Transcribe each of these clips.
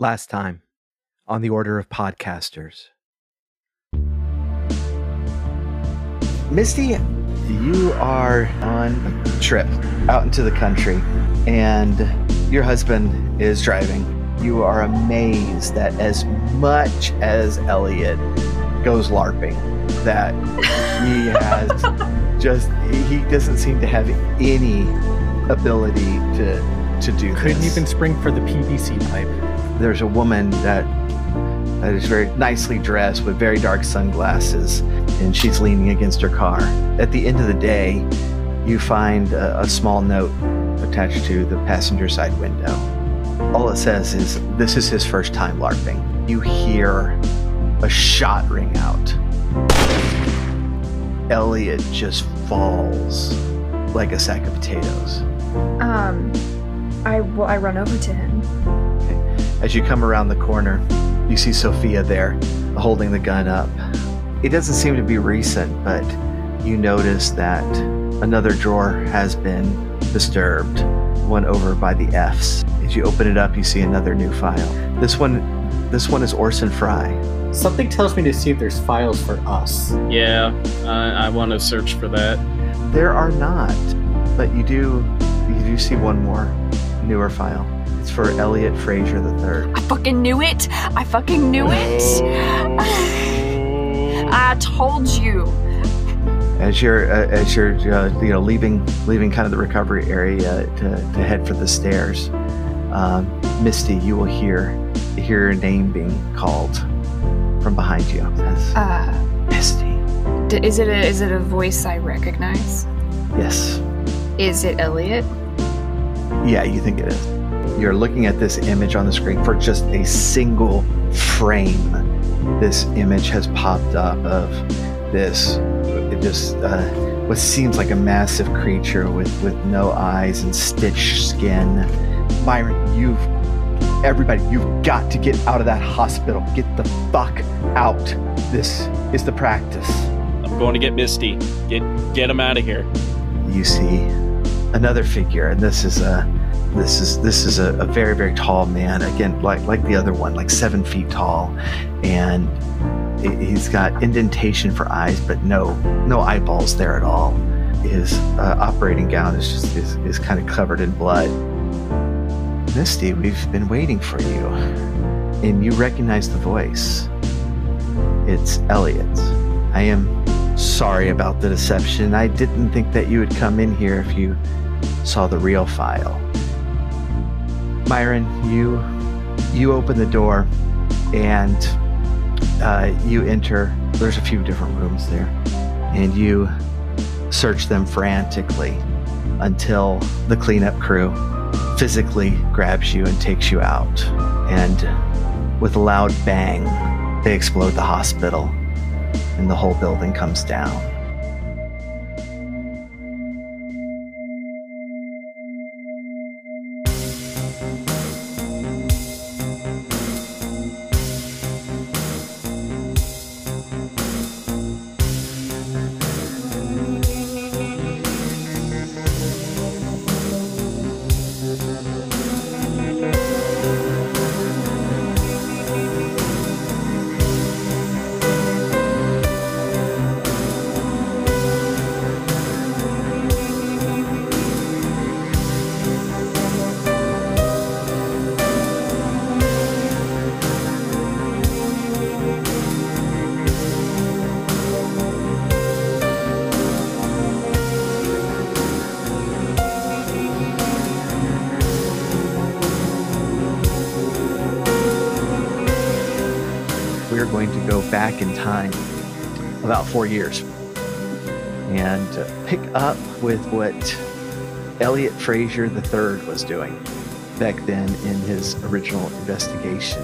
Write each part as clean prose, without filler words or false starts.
Last time on the Order of Podcasters. Misty, you are on a trip out into the country, and your husband is driving. You are amazed that as much as Elliot goes LARPing, that he has he doesn't seem to have any ability to do this. Couldn't even spring for the PVC pipe. There's a woman that is very nicely dressed with very dark sunglasses, and she's leaning against her car. At the end of the day, you find a small note attached to the passenger side window. All it says is, this is his first time LARPing. You hear a shot ring out. Elliot just falls like a sack of potatoes. I run over to him. As you come around the corner, you see Sophia there holding the gun up. It doesn't seem to be recent, but you notice that another drawer has been disturbed, one over by the F's. As you open it up, you see another new file. This one is Orson Fry. Something tells me to see if there's files for us. Yeah, I want to search for that. There are not, but you do see one more newer file. It's for Elliot Fraser III. I fucking knew it. I told you. As you're leaving kind of the recovery area to head for the stairs, Misty, you will hear your name being called from behind you. Misty. Is it a voice I recognize? Yes. Is it Elliot? Yeah, you think it is. You're looking at this image on the screen for just a single frame. This image has popped up of what seems like a massive creature with no eyes and stitched skin. Myron, you've got to get out of that hospital. Get the fuck out. This is the practice. I'm going to get Misty. Get him out of here. You see another figure, and this is a very, very tall man. Again, like the other one, like 7 feet tall, and he's got indentation for eyes, but no eyeballs there at all. His operating gown is kind of covered in blood. Misty, we've been waiting for you, and you recognize the voice. It's Elliot's. I am sorry about the deception. I didn't think that you would come in here if you saw the real file. Myron, you open the door and you enter. There's a few different rooms there, and you search them frantically until the cleanup crew physically grabs you and takes you out. And with a loud bang, they explode the hospital, and the whole building comes down. Back in time about 4 years and pick up with what Elliot Fraser III was doing back then in his original investigation.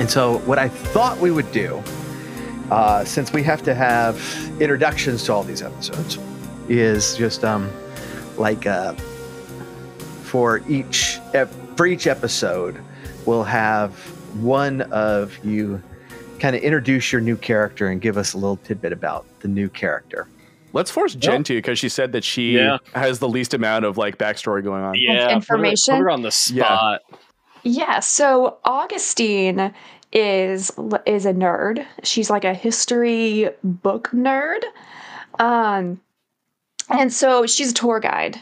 And so what I thought we would do, since we have to have introductions to all these episodes, is just for each episode, we'll have one of you kind of introduce your new character and give us a little tidbit about the new character. Let's force Jen to, because she said that she has the least amount of backstory going on. Yeah, information. Put her on the spot. Yeah. Yeah, so Augustine is a nerd. She's like a history book nerd. And so she's a tour guide.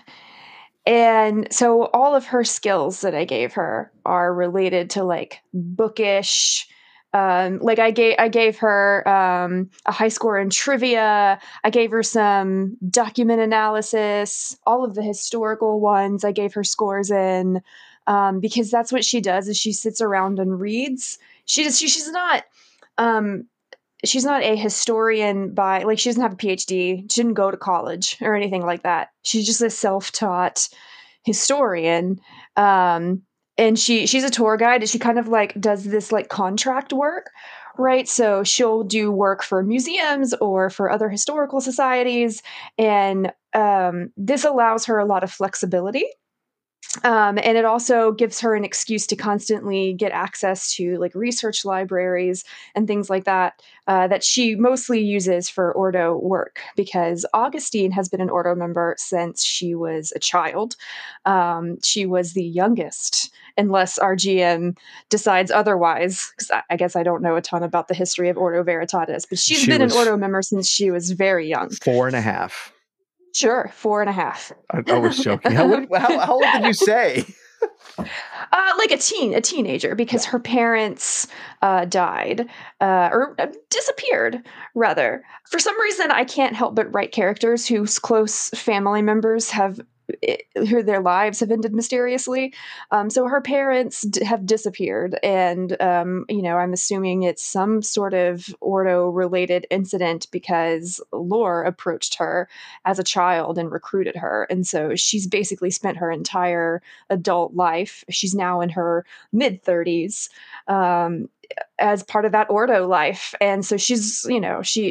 And so all of her skills that I gave her are related to like bookish. Like I gave her a high score in trivia. I gave her some document analysis, all of the historical ones I gave her scores in, because that's what she does is she sits around and reads. She's not a historian by, like, she doesn't have a PhD. She didn't go to college or anything like that. She's just a self-taught historian. And she's a tour guide, and she kind of like does this like contract work, right? So she'll do work for museums or for other historical societies. And this allows her a lot of flexibility. And it also gives her an excuse to constantly get access to like research libraries and things like that, that she mostly uses for Ordo work, because Augustine has been an Ordo member since she was a child. She was the youngest, unless our GM decides otherwise, because I guess I don't know a ton about the history of Ordo Veritatis, but she been an Ordo member since she was very young. 4.5. Sure, 4.5. I was joking. How old did you say? Like a teenager, because her parents died or disappeared, rather. For some reason, I can't help but write characters whose close family members who their lives have ended mysteriously. So her parents have disappeared, and I'm assuming it's some sort of Ordo-related incident because Lore approached her as a child and recruited her, and so she's basically spent her entire adult life. She's now in her mid-30s as part of that Ordo life, and so she's,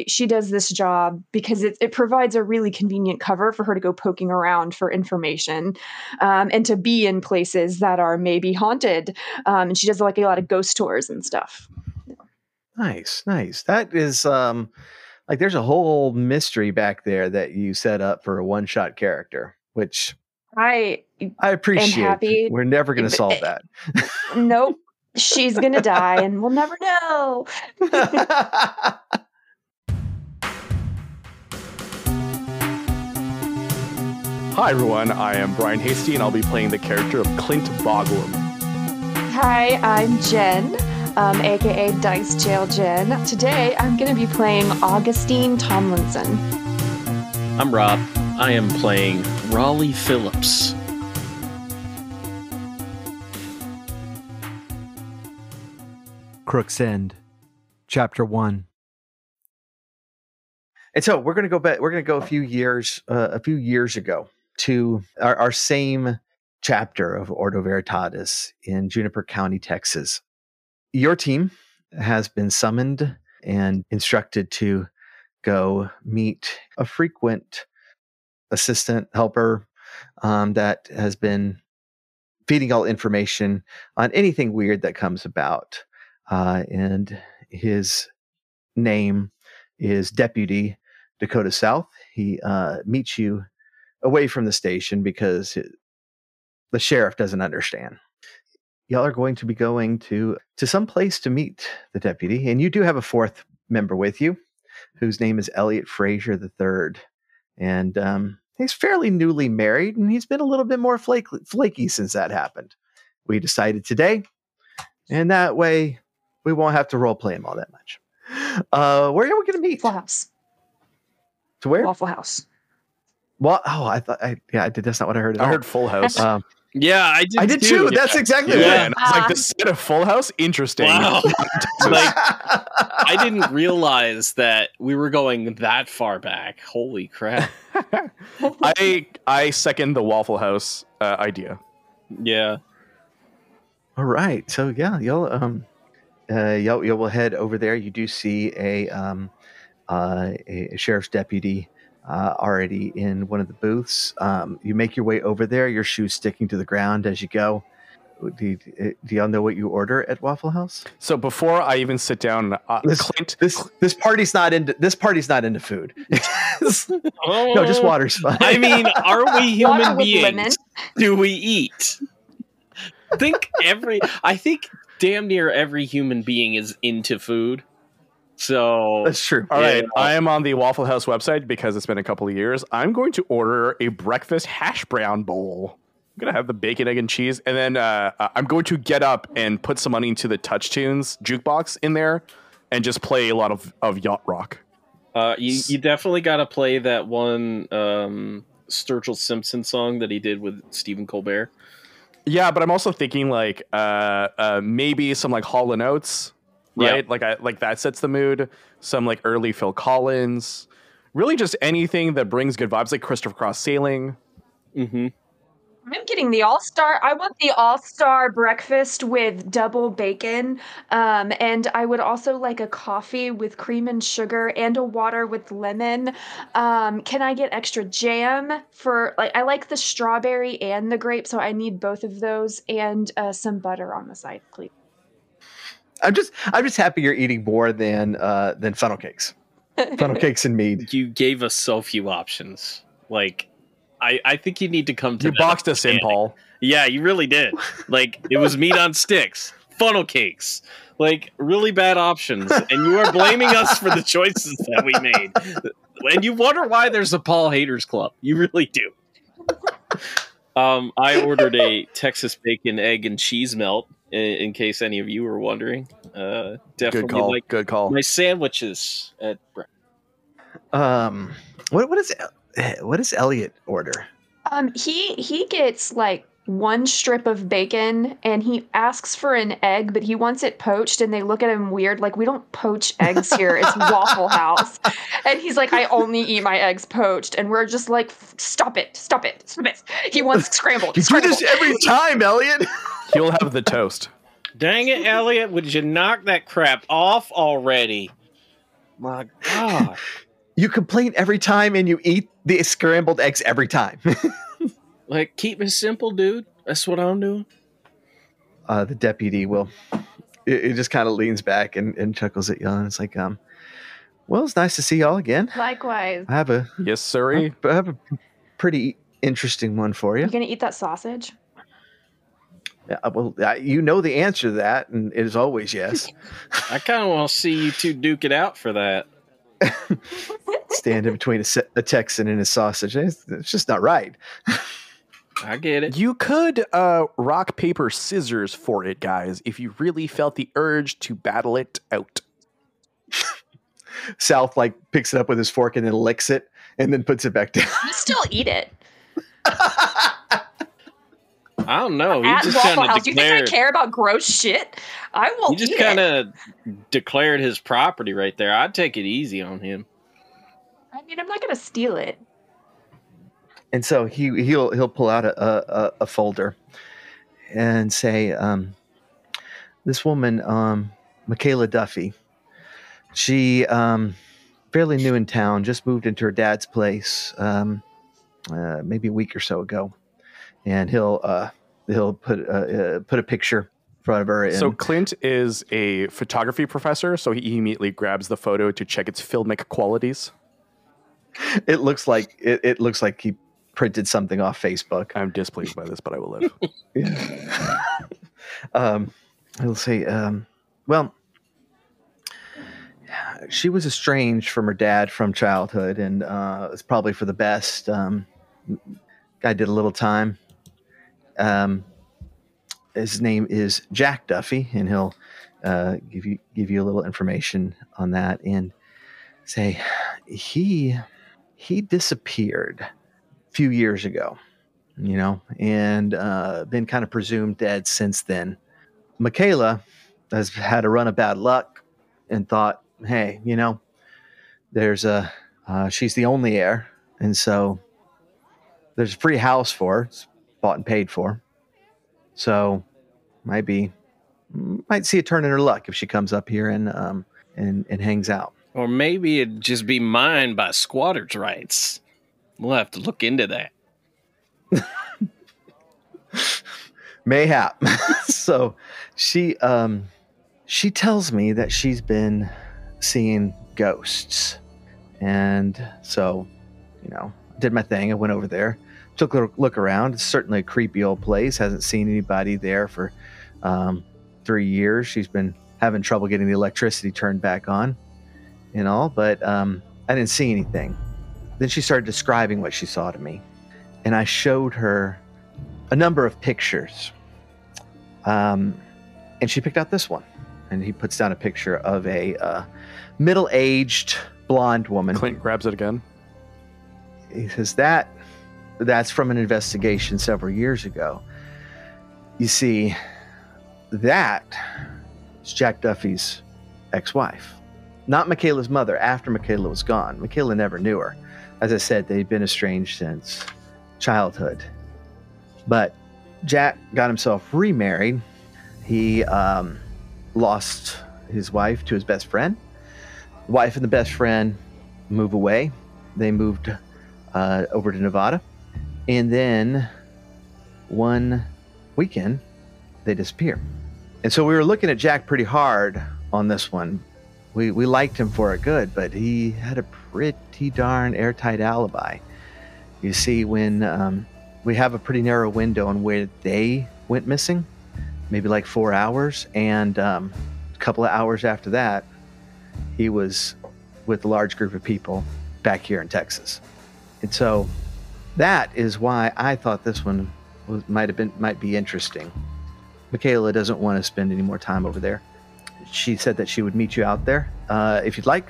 she does this job because it provides a really convenient cover for her to go poking around for information, and to be in places that are maybe haunted, and she does like a lot of ghost tours and stuff. Nice. That is like there's a whole mystery back there that you set up for a one-shot character, which I appreciate. Happy. We're never going to solve that. Nope. She's going to die and we'll never know. Hi, everyone. I am Brian Hastie, and I'll be playing the character of Clint Boglum. Hi, I'm Jen, a.k.a. Dice Jail Jen. Today, I'm going to be playing Augustine Tomlinson. I'm Rob. I am playing Raleigh Phillips. Crook's End, Chapter 1. And so we're going to go back. We're going to go a few years ago to our same chapter of Ordo Veritatis in Juniper County, Texas. Your team has been summoned and instructed to go meet a frequent assistant helper that has been feeding all information on anything weird that comes about. And his name is Deputy Dakota South. He meets you away from the station because the sheriff doesn't understand. Y'all are going to be going to some place to meet the deputy. And you do have a fourth member with you, whose name is Elliot Fraser III. And he's fairly newly married, and he's been a little bit more flaky since that happened. We decided today, and that way we won't have to role-play him all that much. Where are we going to meet? Waffle House. To where? Waffle House. Well, that's not what I heard at all. I heard Full House. Yeah, I did. I did too. Yeah. That's exactly what. Yeah. I was like, the set of Full House, interesting. Wow. Like, I didn't realize that we were going that far back. Holy crap! I second the Waffle House idea. Yeah. All right. So yeah, y'all. Y'all will head over there. You do see a sheriff's deputy already in one of the booths. You make your way over there, your shoes sticking to the ground as you go. Do y'all know what you order at Waffle House? So before I even sit down, this party's not into food. No, just water's fine. I mean, are we human beings? Do we eat? I think damn near every human being is into food. So that's true. All right. I am on the Waffle House website because it's been a couple of years. I'm going to order a breakfast hash brown bowl. I'm going to have the bacon, egg, and cheese. And then I'm going to get up and put some money into the Touch Tunes jukebox in there and just play a lot of yacht rock. You definitely got to play that one Sturgill Simpson song that he did with Stephen Colbert. Yeah, but I'm also thinking like maybe some like Hall & Oates. Right, yep. like that sets the mood. Some like early Phil Collins, really just anything that brings good vibes, like Christopher Cross sailing. Mm-hmm. I'm getting the all star. I want the all star breakfast with double bacon, and I would also like a coffee with cream and sugar and a water with lemon. Can I get extra jam for like? I like the strawberry and the grape, so I need both of those and some butter on the side, please. I'm just happy you're eating more than funnel cakes, and mead. You gave us so few options. Like, I think you need to come to. You boxed us in, Paul. Yeah, you really did. Like, it was meat on sticks, funnel cakes, like really bad options, and you are blaming us for the choices that we made. And you wonder why there's a Paul Haters Club. You really do. I ordered a Texas bacon, egg, and cheese melt. In case any of you were wondering, definitely good call. My sandwiches at breakfast. What does Elliot order? He gets like one strip of bacon and he asks for an egg, but he wants it poached. And they look at him weird, like, we don't poach eggs here. It's Waffle House. And he's like, I only eat my eggs poached. And we're just like, stop it. He wants scrambled. You do this every time, Elliot. You'll have the toast. Dang it, Elliot. Would you knock that crap off already? My God. You complain every time and you eat the scrambled eggs every time. Like, keep it simple, dude. That's what I'm doing. The deputy will. It just kind of leans back and chuckles at y'all. And it's like, well, it's nice to see y'all again. Likewise. I have a. Yes, sirree. I have a pretty interesting one for you. You going to eat that sausage? Yeah, well, you know the answer to that, and it is always yes. I kind of want to see you two duke it out for that. Stand in between a Texan and a sausage. It's just not right. I get it. You could rock, paper, scissors for it, guys, if you really felt the urge to battle it out. South, like, picks it up with his fork and then licks it and then puts it back down. You still eat it. I don't know. At just Waffle House, declared, you think I care about gross shit? I won't. He just kind of declared his property right there. I'd take it easy on him. I mean, I'm not going to steal it. And so he'll pull out a folder and say, "This woman, Michaela Duffy, she fairly new in town, just moved into her dad's place maybe a week or so ago." And he'll put a picture in front of her. And so Clint is a photography professor, so he immediately grabs the photo to check its filmic qualities. It looks like he printed something off Facebook. I'm displeased by this, but I will live. Yeah. He'll say, well, she was estranged from her dad from childhood, and it's probably for the best. Guy did a little time. His name is Jack Duffy, and he'll give you a little information on that and say he disappeared a few years ago, and been kind of presumed dead since then. Michaela has had a run of bad luck and thought, hey, there's she's the only heir, and so there's a free house for her. It's bought and paid for, so might see a turn in her luck if she comes up here and hangs out. Or maybe it'd just be mined by squatters' rights. We'll have to look into that. Mayhap. So she tells me that she's been seeing ghosts, and so did my thing. I went over there. took a look around. It's certainly a creepy old place. Hasn't seen anybody there for 3 years. She's been having trouble getting the electricity turned back on and all, but I didn't see anything. Then she started describing what she saw to me, and I showed her a number of pictures. And she picked out this one, and he puts down a picture of a middle-aged blonde woman. Clint grabs it again. He says, that's from an investigation several years ago. You see, that is Jack Duffy's ex-wife. Not Michaela's mother, after Michaela was gone. Michaela never knew her. As I said, they'd been estranged since childhood. But Jack got himself remarried. He lost his wife to his best friend. The wife and the best friend move away. They moved over to Nevada. And then one weekend, they disappear. And so we were looking at Jack pretty hard on this one. We liked him for it good, but he had a pretty darn airtight alibi. You see, when we have a pretty narrow window on where they went missing, maybe like 4 hours, and a couple of hours after that, he was with a large group of people back here in Texas. And so that is why I thought this one might be interesting. Michaela doesn't want to spend any more time over there. She said that she would meet you out there if you'd like,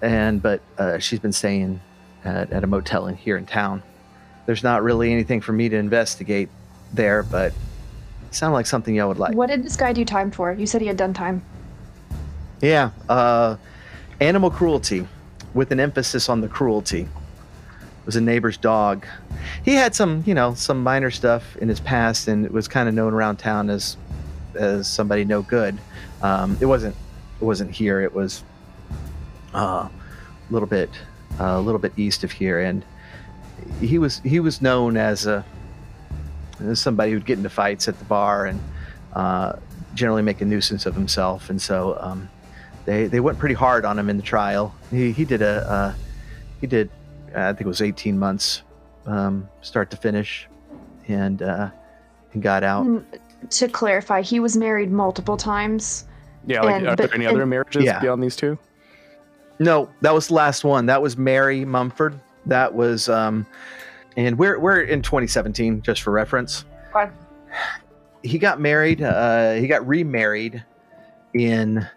but she's been staying at a motel in here in town. There's not really anything for me to investigate there, but it sounded like something y'all would like. What did this guy do time for? You said he had done time. Yeah, animal cruelty, with an emphasis on the cruelty. It was a neighbor's dog. He had some minor stuff in his past, and it was kind of known around town as somebody no good. It wasn't here. It was a little bit east of here, and he was known as somebody who'd get into fights at the bar and generally make a nuisance of himself. And so they went pretty hard on him in the trial. He did I think it was 18 months start to finish, and got out. To clarify, he was married multiple times. Yeah, are there any other marriages beyond these two? No, that was the last one. That was Mary Mumford. That was, and we're in 2017, just for reference. What? He got married. He got remarried in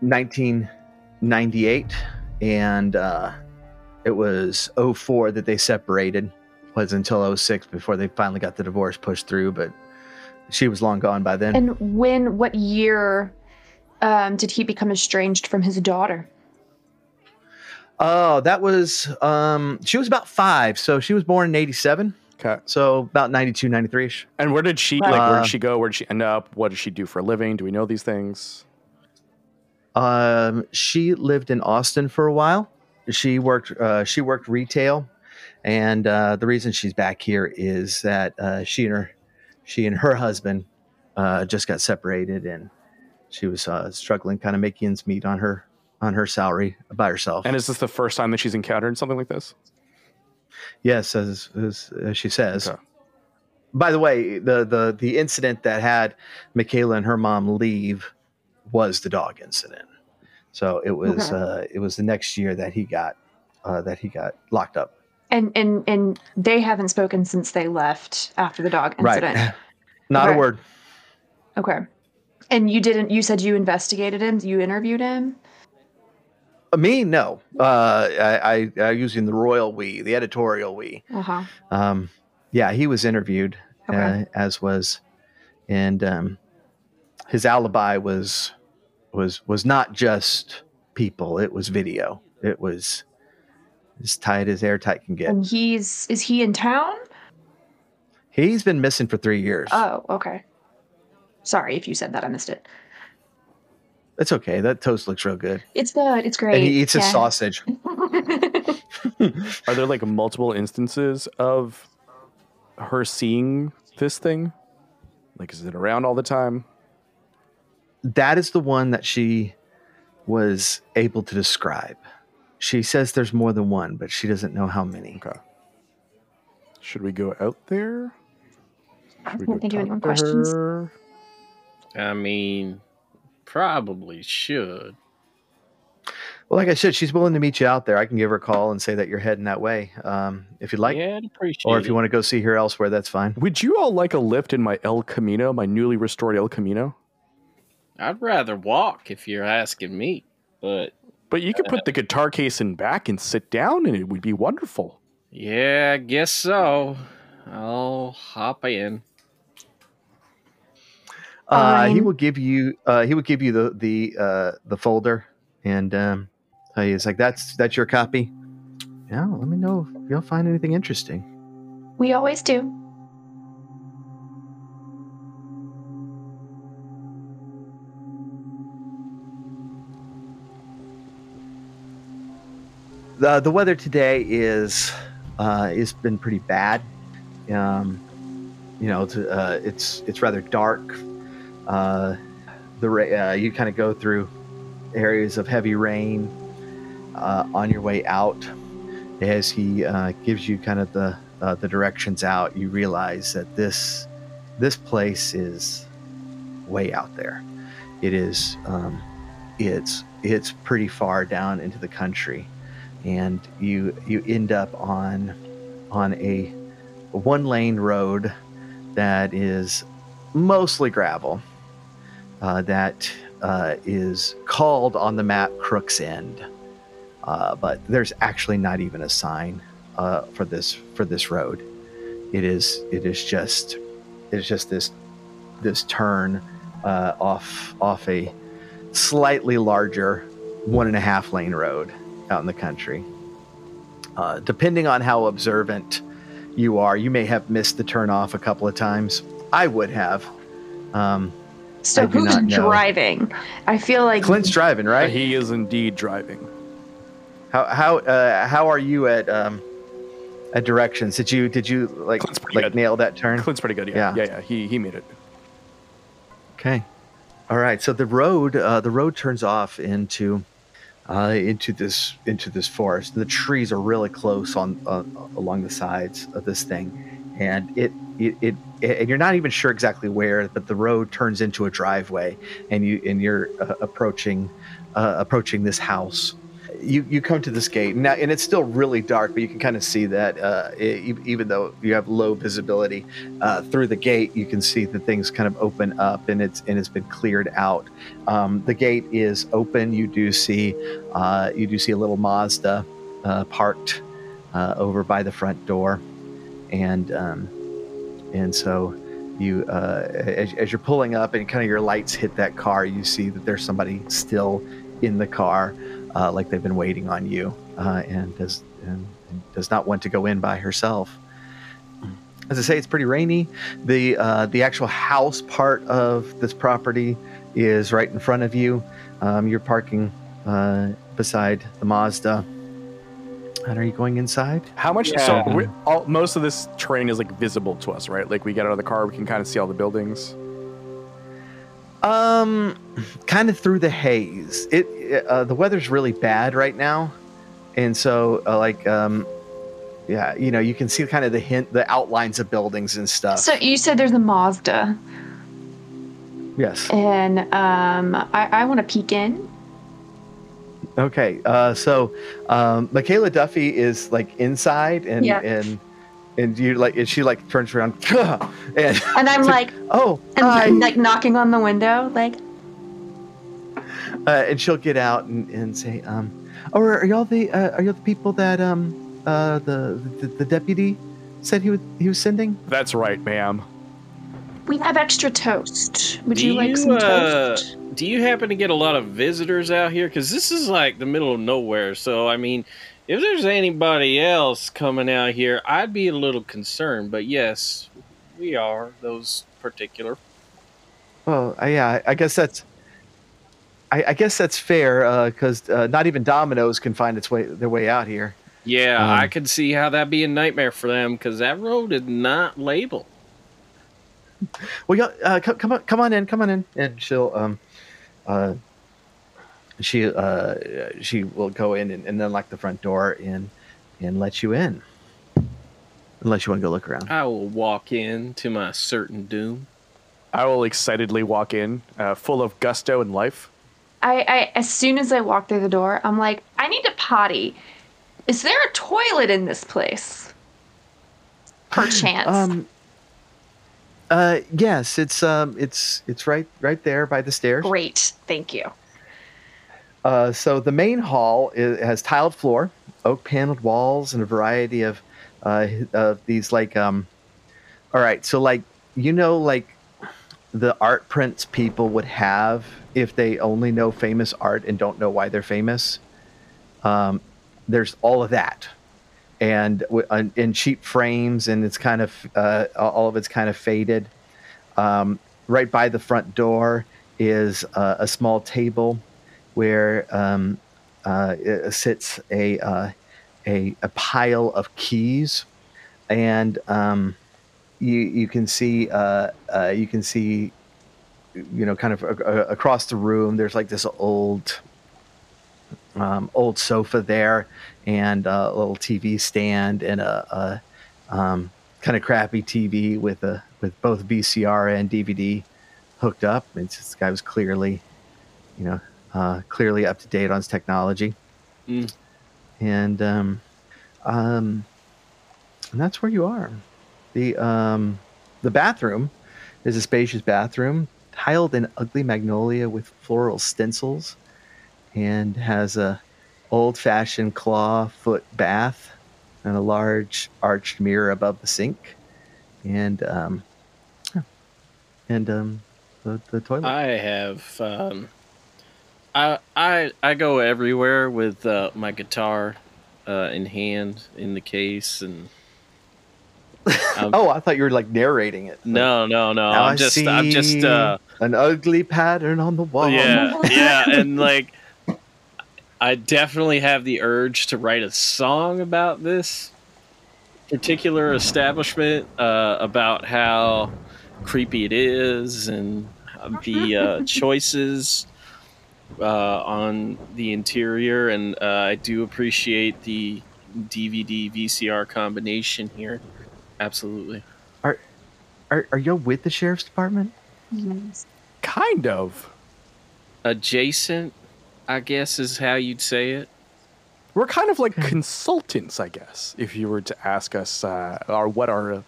1998, and it was 2004 that they separated. It was until 2006 before they finally got the divorce pushed through, but she was long gone by then. And what year did he become estranged from his daughter? Oh, that was, she was about 5. So she was born in 87. Okay. So about 92, 93-ish. And where did she, where did she go? Where did she end up? What did she do for a living? Do we know these things? She lived in Austin for a while. She worked retail. And the reason she's back here is that she and her husband just got separated, and she was struggling, kind of making ends meet on her salary by herself. And is this the first time that she's encountered something like this? Yes, as she says. Okay. By the way, the incident that had Michaela and her mom leave was the dog incident. So it was it was the next year that he got locked up. And they haven't spoken since they left after the dog incident. Right. Not a word. Okay. And you said you investigated him? You interviewed him? Me? No. I using the royal we, the editorial we. Uh-huh. Yeah, he was interviewed, okay. As was, and his alibi was not just people. It was video. It was as tight as airtight can get. And is he in town? He's been missing for 3 years. Oh, okay. Sorry if you said that. I missed it. It's okay. That toast looks real good. It's good. It's great. And he eats his sausage. Are there like multiple instances of her seeing this thing? Like, is it around all the time? That is the one that she was able to describe. She says there's more than one, but she doesn't know how many. Okay. Should we go out there? I don't think you have any questions. Her? I mean, probably should. Well, like I said, she's willing to meet you out there. I can give her a call and say that you're heading that way. If you'd like. Yeah, I'd appreciate it. Or if you want to go see her elsewhere, that's fine. Would you all like a lift in my El Camino, my newly restored El Camino? I'd rather walk if you're asking me. But you could put the guitar case in back and sit down, and it would be wonderful. Yeah, I guess so. I'll hop in. He will give you. He will give you the folder, and he's like, "That's your copy." Yeah, let me know if you'll find anything interesting. We always do. The weather today is been pretty bad. It's rather dark. You kind of go through areas of heavy rain on your way out. As he gives you kind of the directions out, you realize that this place is way out there. It is it's pretty far down into the country, and you end up on a one-lane road that is mostly gravel, that is called on the map Crook's End, but there's actually not even a sign for this road. It is just this turn off a slightly larger 1.5-lane road out in the country. Depending on how observant you are, you may have missed the turn off a couple of times. I would have. So who's driving? I feel like Clint's driving, right? He is indeed driving. How are you at directions? Did you like nail that turn? Clint's pretty good. Yeah. He made it. Okay. All right. So the road turns off into this forest. The trees are really close along the sides of this thing, and it and you're not even sure exactly where, but the road turns into a driveway, and you're approaching this house. You come to this gate now, and it's still really dark, but you can kind of see that even though you have low visibility through the gate, you can see that things kind of open up, and it's been cleared out. The gate is open. You do see a little Mazda parked over by the front door, and so you as you're pulling up and kind of your lights hit that car, you see that there's somebody still in the car. Like they've been waiting on you, and does not want to go in by herself. As I say, it's pretty rainy. The actual house part of this property is right in front of you. You're parking beside the Mazda. And are you going inside? How much? Yeah. So most of this terrain is like visible to us, right? Like we get out of the car, we can kind of see all the buildings. Kind of through the haze. The weather's really bad right now, and so you can see kind of the outlines of buildings and stuff. So you said there's a Mazda. Yes. And I want to peek in. Okay. So Michaela Duffy is like inside, and yeah. And you like, and she like turns around, and I'm like, oh, and hi. Like knocking on the window, like. And she'll get out and say, are y'all the people that the deputy said he was sending? That's right, ma'am. We have extra toast. Would you like some toast? Do you happen to get a lot of visitors out here? Because this is like the middle of nowhere. So I mean, if there's anybody else coming out here, I'd be a little concerned. But yes, we are those particular. Well, yeah, I guess that's fair, because not even Domino's can find their way out here. Yeah, I could see how that'd be a nightmare for them, because that road is not labeled. Well, y'all, come on in, and she'll she will go in and then lock the front door and let you in. Unless you want to go look around. I will walk in to my certain doom. I will excitedly walk in, full of gusto and life. I as soon as I walk through the door, I'm like, I need to potty. Is there a toilet in this place? Perchance. Yes, it's right there by the stairs. Great, thank you. So the main hall has tiled floor, oak paneled walls, and a variety of these like all right, so like like the art prints people would have if they only know famous art and don't know why they're famous. There's all of that. And in cheap frames, and it's kind of all of it's kind of faded. Right by the front door is a small table where sits a pile of keys, and you can see kind of across the room. There's like this old sofa there, and a little TV stand, and a kind of crappy TV with both VCR and DVD hooked up. This guy was clearly, clearly up to date on his technology, and that's where you are. The bathroom is a spacious bathroom, tiled in ugly magnolia with floral stencils, and has a old-fashioned claw-foot bath and a large arched mirror above the sink, and the toilet. I have I go everywhere with my guitar in hand in the case, and oh, I thought you were like narrating it. No. I'm just an ugly pattern on the wall. Yeah, and like. I definitely have the urge to write a song about this particular establishment, about how creepy it is, and the choices on the interior. And I do appreciate the DVD VCR combination here. Absolutely. Are you with the sheriff's department? Yes. Kind of. Adjacent, I guess, is how you'd say it. We're kind of like consultants, I guess, if you were to ask us what our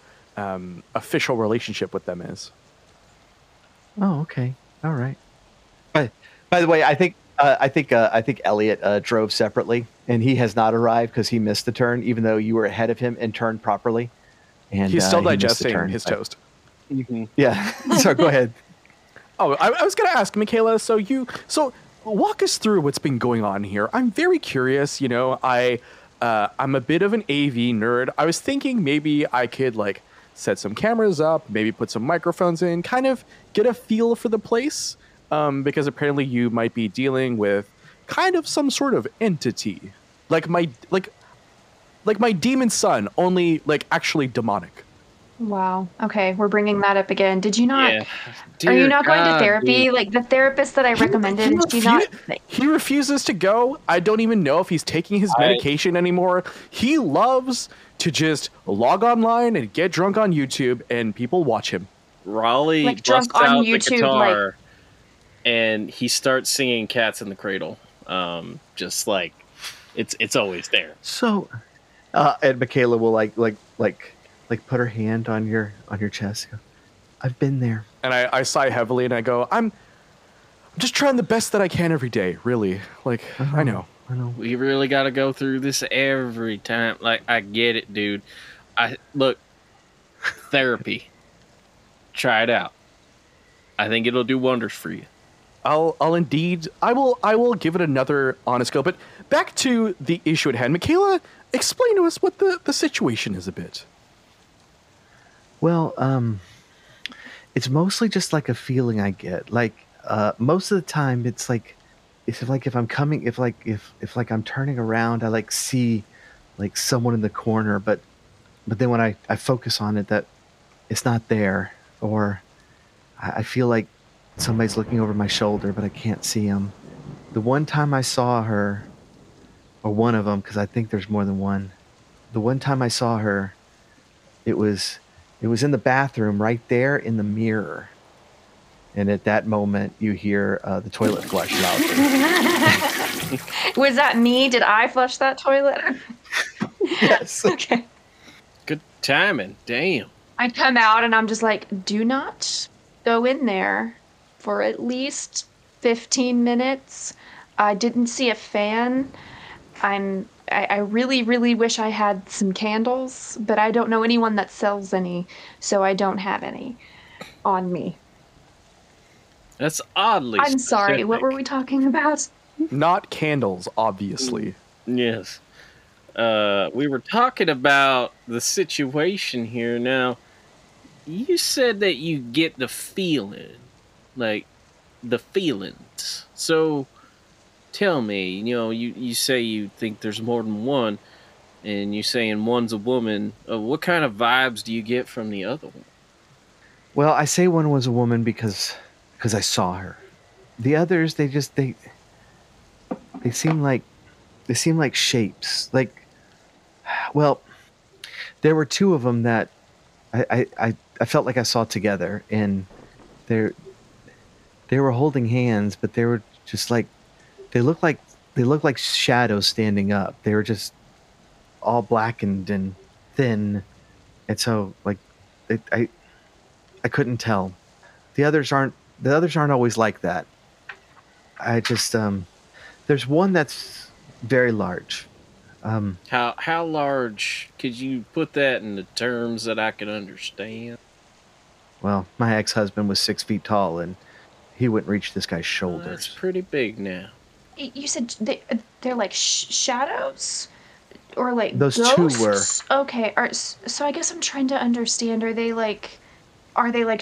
official relationship with them is. Oh, okay. All right. By the way, I think Elliot drove separately, and he has not arrived because he missed the turn, even though you were ahead of him and turned properly. And he's still digesting his toast. Mm-hmm. Yeah. So go ahead. Oh, I was going to ask, Michaela, walk us through what's been going on here. I'm very curious. I'm a bit of an AV nerd. I was thinking maybe I could like set some cameras up, maybe put some microphones in, kind of get a feel for the place, because apparently you might be dealing with kind of some sort of entity, like my demon son, only like actually demonic. Wow. Okay, we're bringing that up again. Did you not? Yeah. Are you not going to therapy? Dude. Like the therapist that I recommended, he refuses to go. I don't even know if he's taking his medication anymore. He loves to just log online and get drunk on YouTube, and people watch him. Raleigh busts out the guitar, and he starts singing "Cats in the Cradle." Just like it's always there. So, and Michaela will like put her hand on your chest. I've been there. And I sigh heavily, and I go, I'm just trying the best that I can every day, really. Like, I know. We really got to go through this every time. Like, I get it, dude. Look, therapy. Try it out. I think it'll do wonders for you. I will give it another honest go. But back to the issue at hand. Michaela, explain to us what the situation is a bit. Well, it's mostly just like a feeling I get. Like most of the time, if I'm turning around, I like see like someone in the corner, but then when I focus on it, that it's not there, or I feel like somebody's looking over my shoulder, but I can't see them. The one time I saw her, or one of them, because I think there's more than one. The one time I saw her. It was in the bathroom right there in the mirror. And at that moment, you hear the toilet flush loudly. Was that me? Did I flush that toilet? Yes. Okay. Good timing. Damn. I come out and I'm just like, do not go in there for at least 15 minutes. I didn't see a fan. I really, really wish I had some candles, but I don't know anyone that sells any, so I don't have any on me. That's oddly specific. I'm sorry, what were we talking about? Not candles, obviously. Yes. We were talking about the situation here. Now, you said that you get the feeling, like, the feelings. So, tell me, you know, you say you think there's more than one, and you're saying one's a woman. What kind of vibes do you get from the other one? Well, I say one was a woman because I saw her. The others, they seem like shapes. Like, well, there were two of them that I felt like I saw together, and they were holding hands, but they were just like, they looked like shadows standing up. They were just all blackened and thin, and so like I couldn't tell. The others aren't always like that. I just there's one that's very large. How large? Could you put that in the terms that I can understand? Well, my ex-husband was 6 feet tall, and he wouldn't reach this guy's shoulders. Well, that's pretty big now. You said they're like shadows, or like those ghosts? Two were okay. So I guess I'm trying to understand. Are they like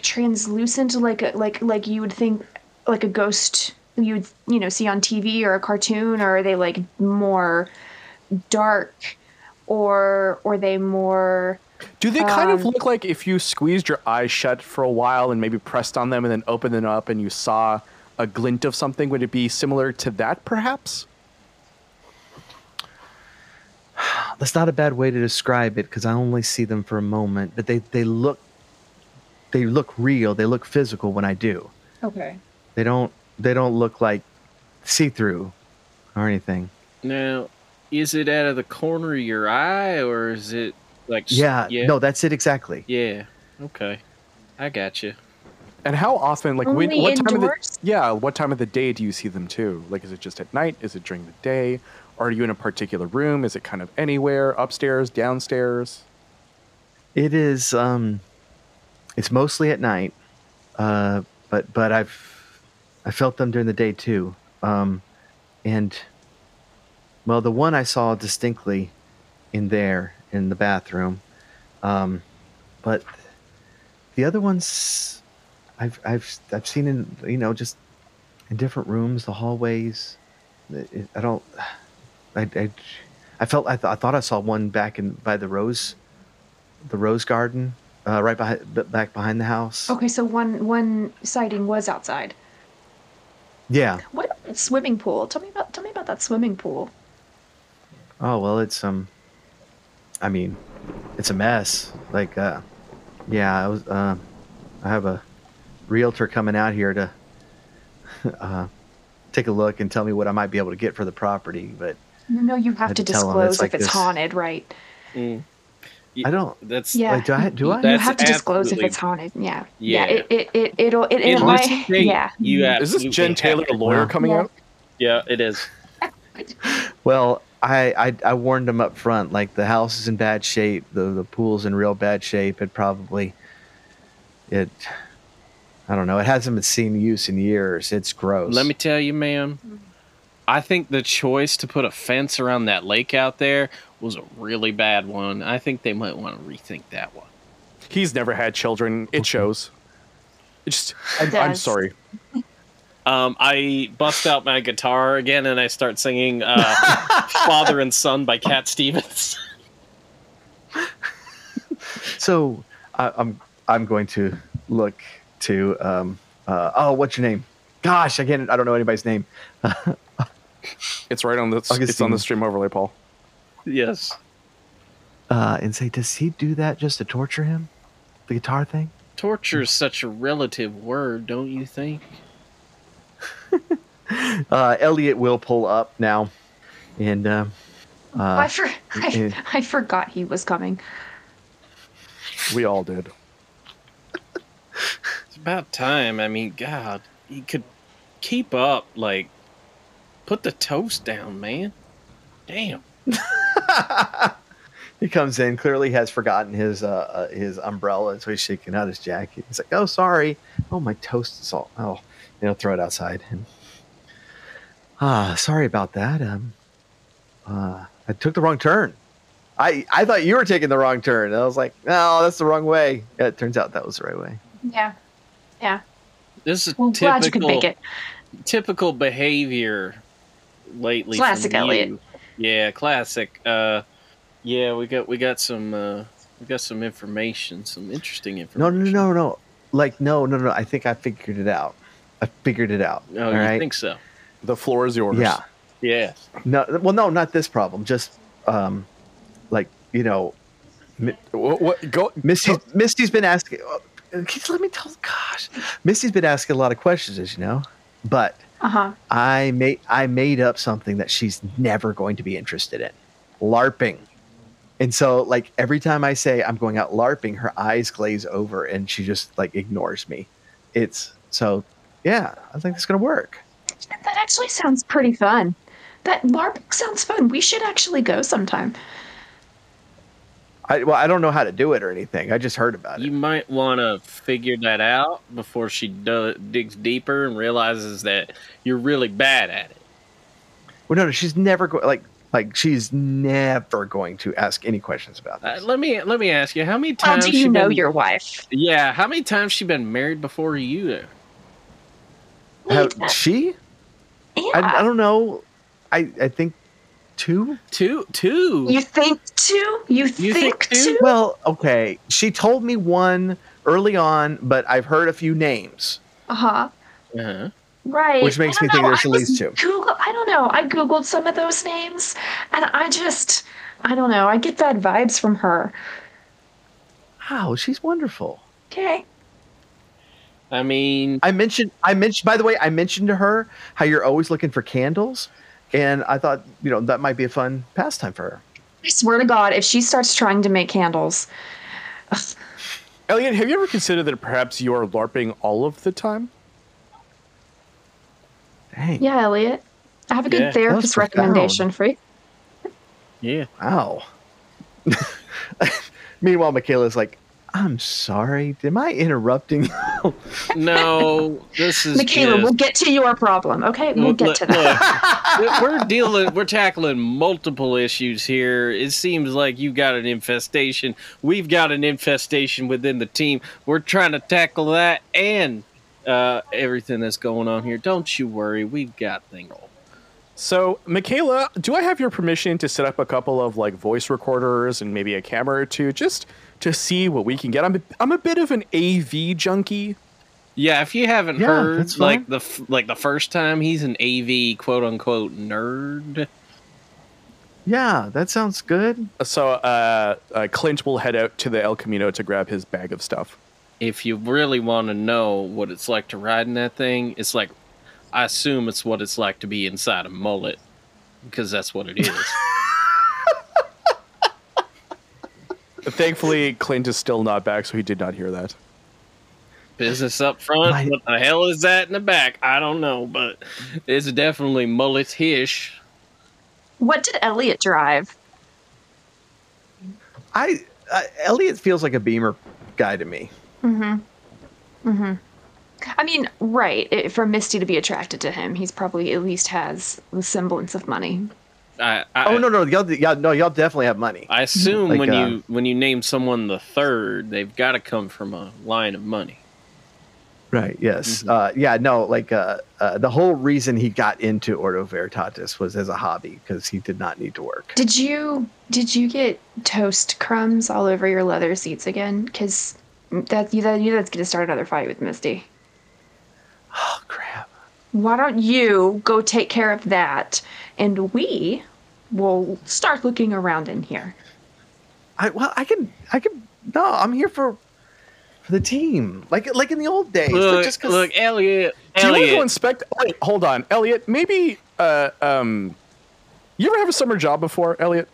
translucent, like you would think, like a ghost you would, you know, see on TV or a cartoon, or are they like more dark, or are they more? Do they kind of look like if you squeezed your eyes shut for a while and maybe pressed on them and then opened them up and you saw a glint of something? Would it be similar to that, perhaps? That's not a bad way to describe it, because I only see them for a moment, but they look real. They look physical when I do. Okay. They don't look like see-through or anything. Now, is it out of the corner of your eye, or is it like... Yeah. No, that's it exactly. Yeah. Okay. I got you. And how often, like, when, what time of the, yeah, what time of the day do you see them too? Like, is it just at night? Is it during the day? Are you in a particular room? Is it kind of anywhere? Upstairs? Downstairs? It is... It's mostly at night, but I felt them during the day too, and well, the one I saw distinctly in there in the bathroom, but the other ones I've seen in, you know, just in different rooms, the hallways. I thought I saw one back in by the rose garden. Right back behind the house. Okay, so one sighting was outside. Yeah. What about the swimming pool? Tell me about that swimming pool. Oh, well, it's I mean, it's a mess. Like, yeah, I have a realtor coming out here to take a look and tell me what I might be able to get for the property, but no, you have to disclose if it's haunted, right? Mm. I don't. That's, yeah. Like, do I? You have to disclose if it's haunted. Yeah. Yeah. It'll in my state, yeah. Is this Jen Taylor, the lawyer, coming out? Yeah, it is. Well, I warned him up front. Like, the house is in bad shape. The pool's in real bad shape. It probably. I don't know. It hasn't been seen use in years. It's gross. Let me tell you, ma'am. I think the choice to put a fence around that lake out there was a really bad one. I think they might want to rethink that one. He's never had children. It shows. I'm sorry. I bust out my guitar again and I start singing Father and Son by Cat Stevens. So I'm going to look to what's your name? Gosh, I don't know anybody's name. It's right on the stream overlay, Paul. Yes. and say, does he do that just to torture him? The guitar thing? Torture is such a relative word, don't you think? Elliot will pull up now. And I forgot he was coming. We all did. It's about time. I mean, God, he could keep up. Like, put the toast down, man. Damn. He comes in, clearly has forgotten his umbrella, so he's shaking out his jacket. He's like, oh, sorry. Oh, my toast is all, oh, you know, throw it outside. And, sorry about that. I took the wrong turn. I thought you were taking the wrong turn. And I was like, no, that's the wrong way. Yeah, it turns out that was the right way. Yeah. Yeah. This is typical behavior lately. Classic Elliot. Yeah, classic. Yeah, we got some information, some interesting information. No. Like, no. I think I figured it out. Oh, you right? Think so? The floor is yours. Yeah. Yeah. No, well, no, not this problem. Just, like, you know, Misty's been asking. Let me tell. Gosh, Misty's been asking a lot of questions, as you know. But I made up something that she's never going to be interested in, LARPing. And so, like, every time I say I'm going out LARPing, her eyes glaze over and she just, like, ignores me. It's so, yeah. I think it's gonna work. That actually sounds pretty fun. That LARPing sounds fun. We should actually go sometime. I don't know how to do it or anything. I just heard about it. You might want to figure that out before she digs deeper and realizes that you're really bad at it. Well, no, she's never going. Like she's never going to ask any questions about that. Let me ask you, how many times? How do you know your wife? Yeah, how many times she been married before you? She? Yeah. I don't know. I think. Two. You think two? You think two? Well, okay. She told me one early on, but I've heard a few names. Uh-huh. Right. Which makes me think there's at least two. I don't know. I Googled some of those names, and I don't know. I get bad vibes from her. Wow, she's wonderful. Okay. I mean... I mentioned, by the way, I mentioned to her how you're always looking for candles. And I thought, you know, that might be a fun pastime for her. I swear to God, if she starts trying to make candles. Elliot, have you ever considered that perhaps you are LARPing all of the time? Dang. Yeah, Elliot. I have a good therapist recommendation for you. Yeah. Wow. Meanwhile, Michaela's like, I'm sorry. Am I interrupting you? No, this is Michaela. We'll get to your problem, okay? We'll get to that. Look, we're tackling multiple issues here. It seems like you've got an infestation. We've got an infestation within the team. We're trying to tackle that and everything that's going on here. Don't you worry. We've got things. So, Michaela, do I have your permission to set up a couple of, like, voice recorders and maybe a camera or two just to see what we can get? I'm a bit of an AV junkie. Yeah, if you haven't heard, like, the first time, he's an AV quote-unquote nerd. Yeah, that sounds good. So, Clint will head out to the El Camino to grab his bag of stuff. If you really want to know what it's like to ride in that thing, it's like... I assume it's what it's like to be inside a mullet, because that's what it is. Thankfully, Clint is still not back, so he did not hear that. Business up front? What the hell is that in the back? I don't know, but it's definitely mullet-ish. What did Elliot drive? Elliot feels like a Beamer guy to me. Mm-hmm. Mm-hmm. I mean, right. For Misty to be attracted to him, he's probably at least has the semblance of money. Y'all definitely have money. I assume like, when you name someone the third, they've got to come from a line of money. Right. Yes. Mm-hmm. The whole reason he got into Ordo Veritatis was as a hobby because he did not need to work. Did you get toast crumbs all over your leather seats again? Because that's going to start another fight with Misty. Oh, crap. Why don't you go take care of that, and we will start looking around in here. No, I'm here for the team, like in the old days. Look, Elliot. Do you want to go inspect? Wait, hold on, Elliot. Maybe, you ever have a summer job before, Elliot?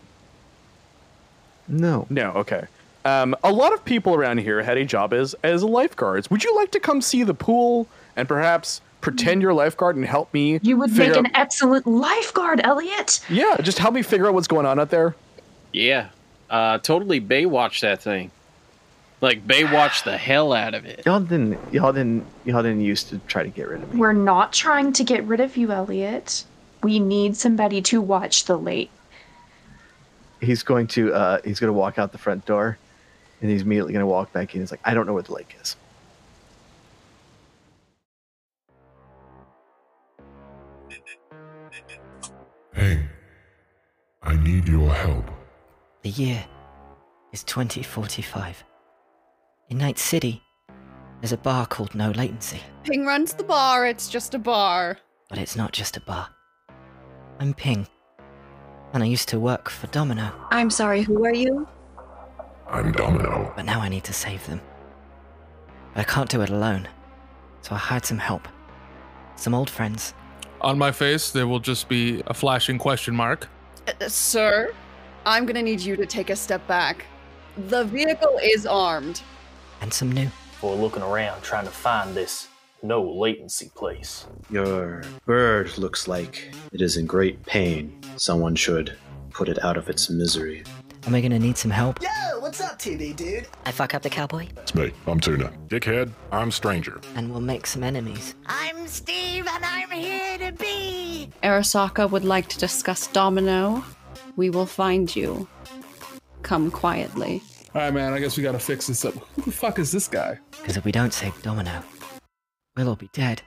No. Okay. A lot of people around here had a job as lifeguards. Would you like to come see the pool and perhaps pretend you're a lifeguard and help me? You would make an excellent lifeguard, Elliot. Yeah, just help me figure out what's going on out there. Yeah, totally Baywatch that thing. Like Baywatch the hell out of it. Y'all didn't used to try to get rid of me. We're not trying to get rid of you, Elliot. We need somebody to watch the lake. He's going to walk out the front door, and he's immediately going to walk back in. He's like, I don't know where the lake is. Hey, I need your help. The year is 2045. In Night City, there's a bar called No Latency. Ping runs the bar, it's just a bar. But it's not just a bar. I'm Ping, and I used to work for Domino. I'm sorry, who are you? I'm Domino. But now I need to save them. But I can't do it alone, so I hired some help. Some old friends. On my face, there will just be a flashing question mark. Sir, I'm going to need you to take a step back. The vehicle is armed. And some new. We're looking around trying to find this No Latency place. Your bird looks like it is in great pain. Someone should put it out of its misery. Am I going to need some help? Yo, what's up, TB, dude? I fuck up the cowboy? It's me. I'm Tuna. Dickhead, I'm Stranger. And we'll make some enemies. I'm Steve, and I'm here to be. Arasaka would like to discuss Domino. We will find you. Come quietly. All right, man, I guess we got to fix this up. Who the fuck is this guy? Because if we don't save Domino, we'll all be dead.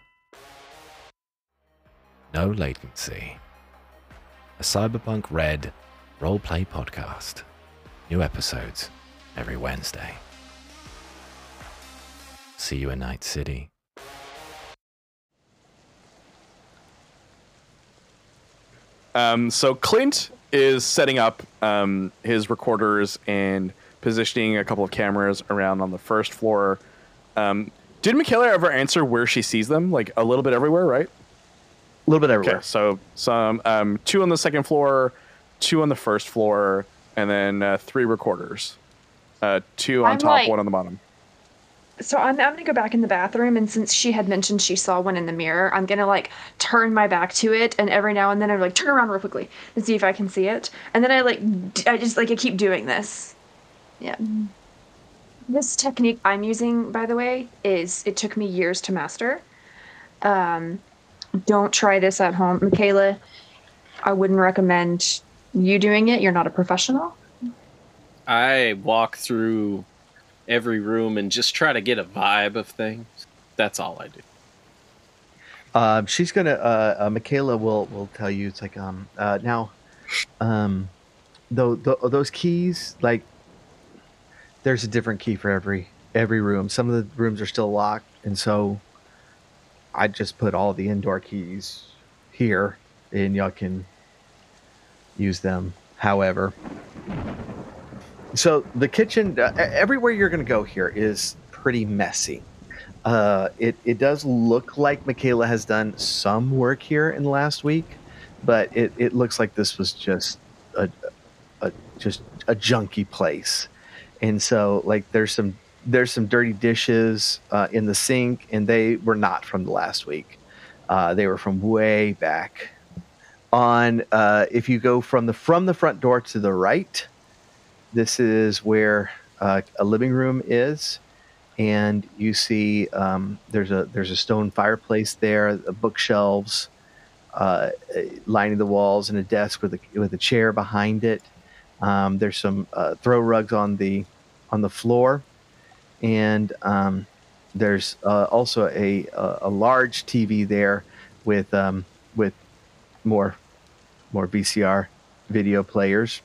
No Latency. A Cyberpunk Red roleplay podcast. New episodes every Wednesday. See you in Night City. So Clint is setting up his recorders and positioning a couple of cameras around on the first floor. Did Michaela ever answer where she sees them? Like a little bit everywhere, right? A little bit everywhere. Okay, so some two on the second floor, two on the first floor, and then three recorders. Two on top, one on the bottom. So I'm going to go back in the bathroom, and since she had mentioned she saw one in the mirror, I'm going to, turn my back to it, and every now and then I'm like, turn around real quickly and see if I can see it. And then I keep doing this. Yeah. This technique I'm using, by the way, it took me years to master. Don't try this at home. Michaela, I wouldn't recommend you doing it. You're not a professional. I walk through every room and just try to get a vibe of things. That's all I do. She's going to, Michaela will tell you, it's like, those keys, there's a different key for every room. Some of the rooms are still locked, and so I just put all the indoor keys here, and y'all can use them however. So the kitchen, everywhere you're going to go here is pretty messy. It does look like Michaela has done some work here in the last week, but it looks like this was just a junky place. And so, there's some dirty dishes in the sink, and they were not from the last week. They were from way back. If you go from the front door to the right, this is where a living room is, and you see there's a stone fireplace there, bookshelves lining the walls, and a desk with a chair behind it. There's some throw rugs on the floor, and there's also a large TV there with more VCR video players.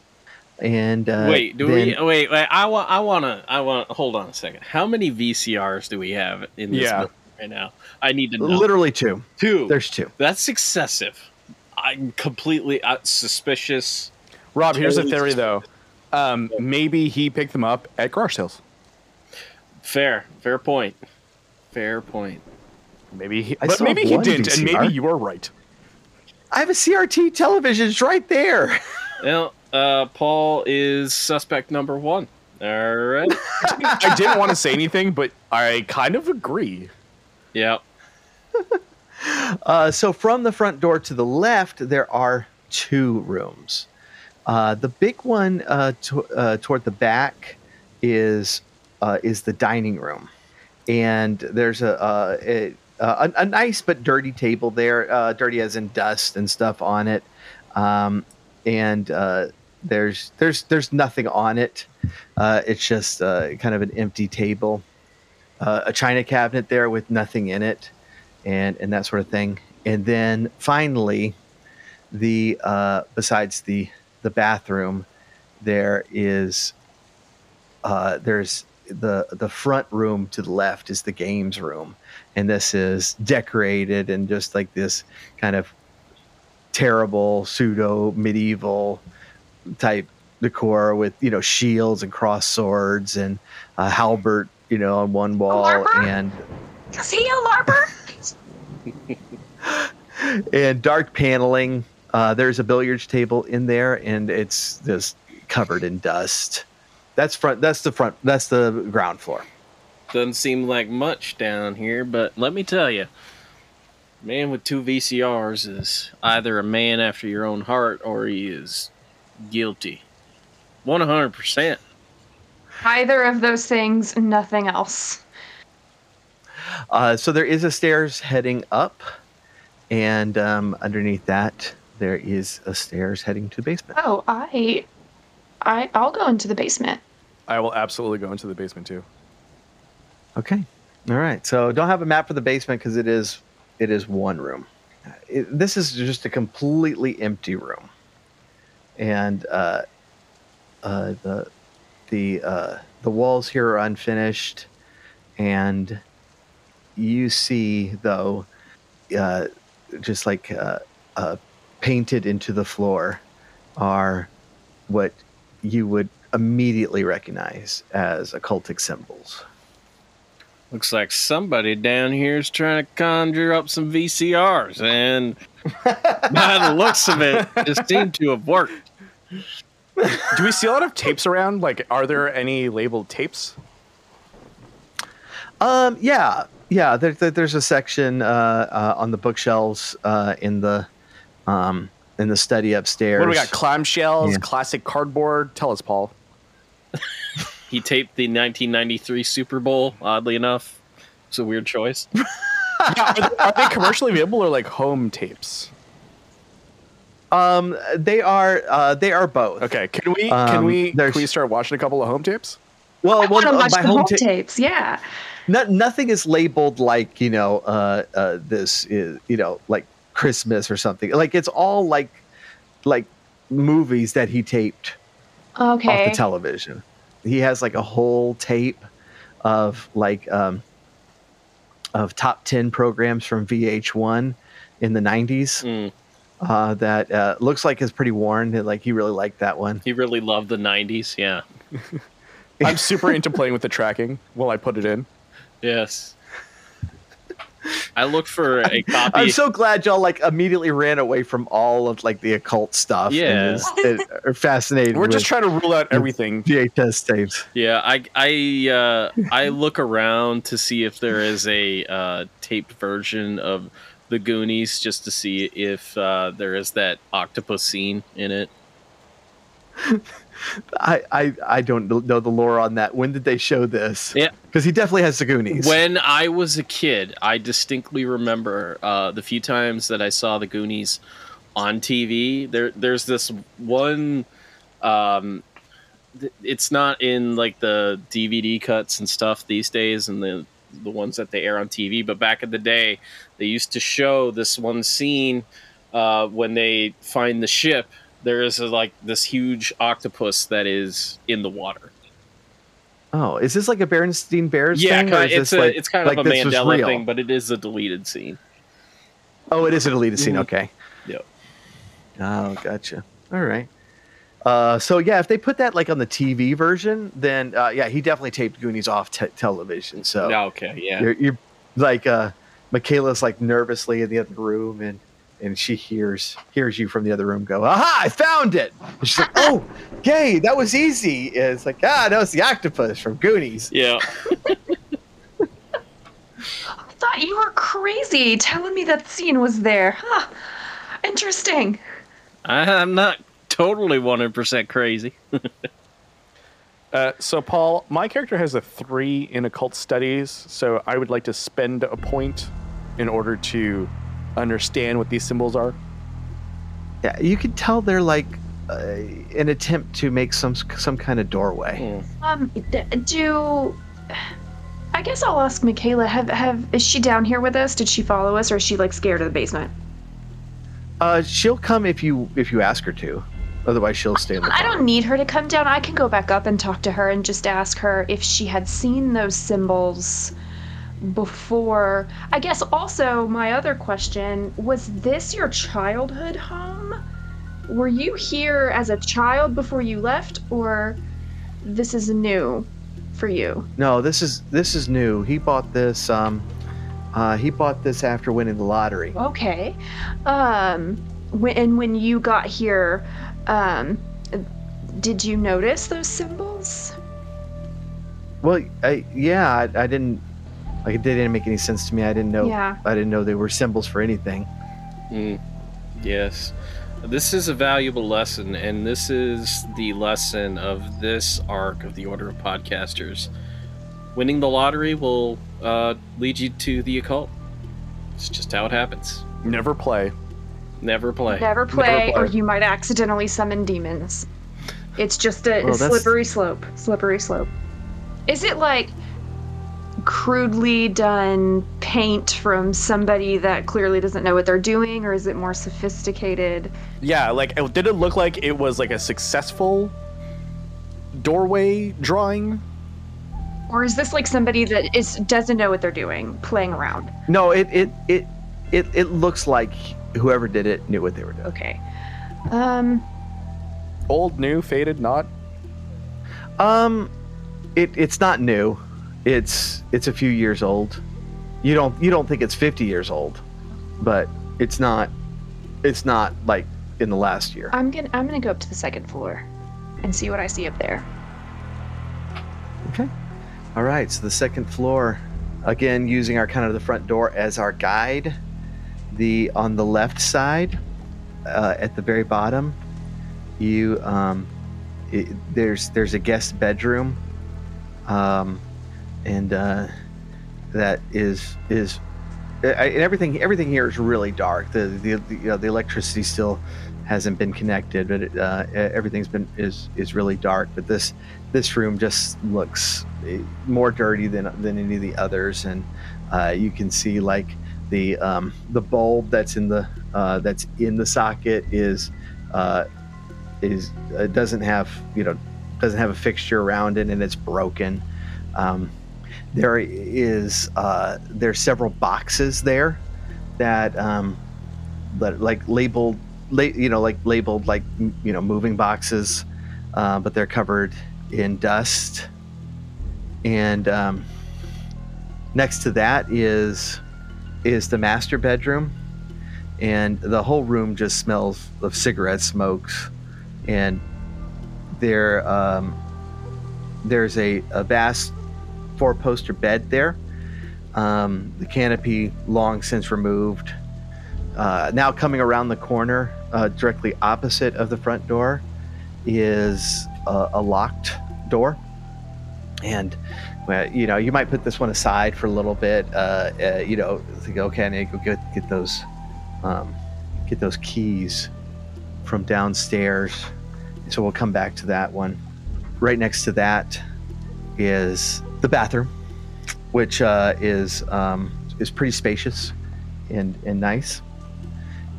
And hold on a second. How many VCRs do we have in this room right now? I need to know. Literally two. Two. There's two. That's excessive. I'm completely suspicious. Rob, here's a theory, though. Maybe he picked them up at garage sales. Fair point. Maybe he didn't, and maybe you are right. I have a CRT television. It's right there. Well, Paul is suspect number one. All right. I didn't want to say anything, but I kind of agree. Yeah. So from the front door to the left, there are two rooms. The big one toward the back is the dining room. And there's a nice but dirty table there, dirty as in dust and stuff on it. There's nothing on it. It's just kind of an empty table, a china cabinet there with nothing in it, and that sort of thing. And then finally, besides the bathroom, there is there's. The front room to the left is the games room, and this is decorated and just like this kind of terrible pseudo medieval type decor with, you know, shields and cross swords and a halberd, you know, on one wall. And is he a larper? And dark paneling. There's a billiards table in there, and it's just covered in dust. That's the ground floor. Doesn't seem like much down here, but let me tell you, a man with two VCRs is either a man after your own heart or he is guilty. 100%. Either of those things, nothing else. So there is a stairs heading up, and underneath that, there is a stairs heading to the basement. Oh, I'll go into the basement. I will absolutely go into the basement too. Okay. All right. So don't have a map for the basement because it is one room. This is just a completely empty room. And the walls here are unfinished, and you see though just like painted into the floor are what you would immediately recognize as occultic symbols. Looks like somebody down here is trying to conjure up some VCRs, and by the looks of it, it seemed to have worked. Do we see a lot of tapes around? Like, are there any labeled tapes? Yeah. There's a section on the bookshelves in the study upstairs. What do we got? Clamshells, yeah. Classic cardboard. Tell us, Paul. He taped the 1993 Super Bowl, oddly enough. It's a weird choice. Yeah, are they commercially available or like home tapes? They are both. Okay. Can we start watching a couple of home tapes? Well, I want to watch the home tapes. Yeah. Nothing is labeled like, you know, this is, you know, like Christmas or something. Like it's all like movies that he taped off the television. He has like a whole tape of like of top 10 programs from VH1 in the 90s. That looks like is pretty worn. Like he really liked that one. He really loved the 90s. Yeah. I'm super into playing with the tracking while I put it in. Yes. I looked for a copy. I'm so glad y'all like immediately ran away from all of like the occult stuff. Yeah, are fascinated. We're just trying to rule out everything. VHS tapes. Yeah, I look around to see if there is a taped version of The Goonies, just to see if there is that octopus scene in it. I don't know the lore on that. When did they show this? Yeah, because he definitely has The Goonies. When I was a kid, I distinctly remember the few times that I saw The Goonies on TV. There's this one. It's not in like the DVD cuts and stuff these days, and the ones that they air on TV. But back in the day, they used to show this one scene when they find the ship. There is like this huge octopus that is in the water. Oh, is this like a Berenstain Bears thing? Yeah, it's kind of a Mandela thing, but it is a deleted scene. Oh, it is a deleted scene. Okay. Yep. Oh, gotcha. All right. So yeah, if they put that like on the TV version, then yeah, he definitely taped Goonies off television. So okay, yeah, you're like Michaela's like nervously in the other room, and she hears you from the other room go, "Aha! I found it!" And she's like, "Oh, yay! That was easy." And it's like, "Ah, that was the octopus from Goonies." Yeah. I thought you were crazy telling me that scene was there. Huh? Interesting. I'm not totally 100% crazy. So, Paul, my character has a 3 in occult studies, so I would like to spend a point in order to understand what these symbols are. Yeah, you can tell they're like an attempt to make some kind of doorway. Mm. I guess I'll ask Michaela. Is she down here with us? Did she follow us, or is she like scared of the basement? She'll come if you ask her to. Otherwise, she'll stay in the car. I don't need her to come down. I can go back up and talk to her and just ask her if she had seen those symbols before. I guess also my other question, was this your childhood home? Were you here as a child before you left, or this is new for you? No, this is new. He bought this after winning the lottery. Okay. When you got here, did you notice those symbols? Well, I didn't. Like, it didn't make any sense to me. I didn't know. Yeah. I didn't know they were symbols for anything. Mm. Yes, this is a valuable lesson, and this is the lesson of this arc of the Order of Podcasters. Winning the lottery will lead you to the occult. It's just how it happens. Never play. Never play. Never play, or you might accidentally summon demons. It's just a slippery slope. Slippery slope. Is it like crudely done paint from somebody that clearly doesn't know what they're doing, or is it more sophisticated? Yeah, like, did it look like it was like a successful doorway drawing? Or is this like somebody that doesn't know what they're doing, playing around? No, it looks like whoever did it knew what they were doing. Okay. Old, new, faded, not? It's not new. It's a few years old. You don't think it's 50 years old, but it's not like in the last year. I'm gonna go up to the second floor and see what I see up there. Okay. All right. So the second floor, again using our kind of the front door as our guide. On the left side, at the very bottom, you there's a guest bedroom, and that is everything here is really dark. The electricity still hasn't been connected, but everything's really dark. But this room just looks more dirty than any of the others, and you can see like. The bulb that's in the socket doesn't have a fixture around it, and it's broken. There's several boxes there that labeled moving boxes, but they're covered in dust. And next to that is the master bedroom, and the whole room just smells of cigarette smokes, and there's a vast 4-poster bed there, the canopy long since removed. Now coming around the corner, directly opposite of the front door, is a locked door, and you might put this one aside for a little bit. Think, okay, I need to go get those, keys from downstairs. So we'll come back to that one. Right next to that is the bathroom, which is pretty spacious and nice.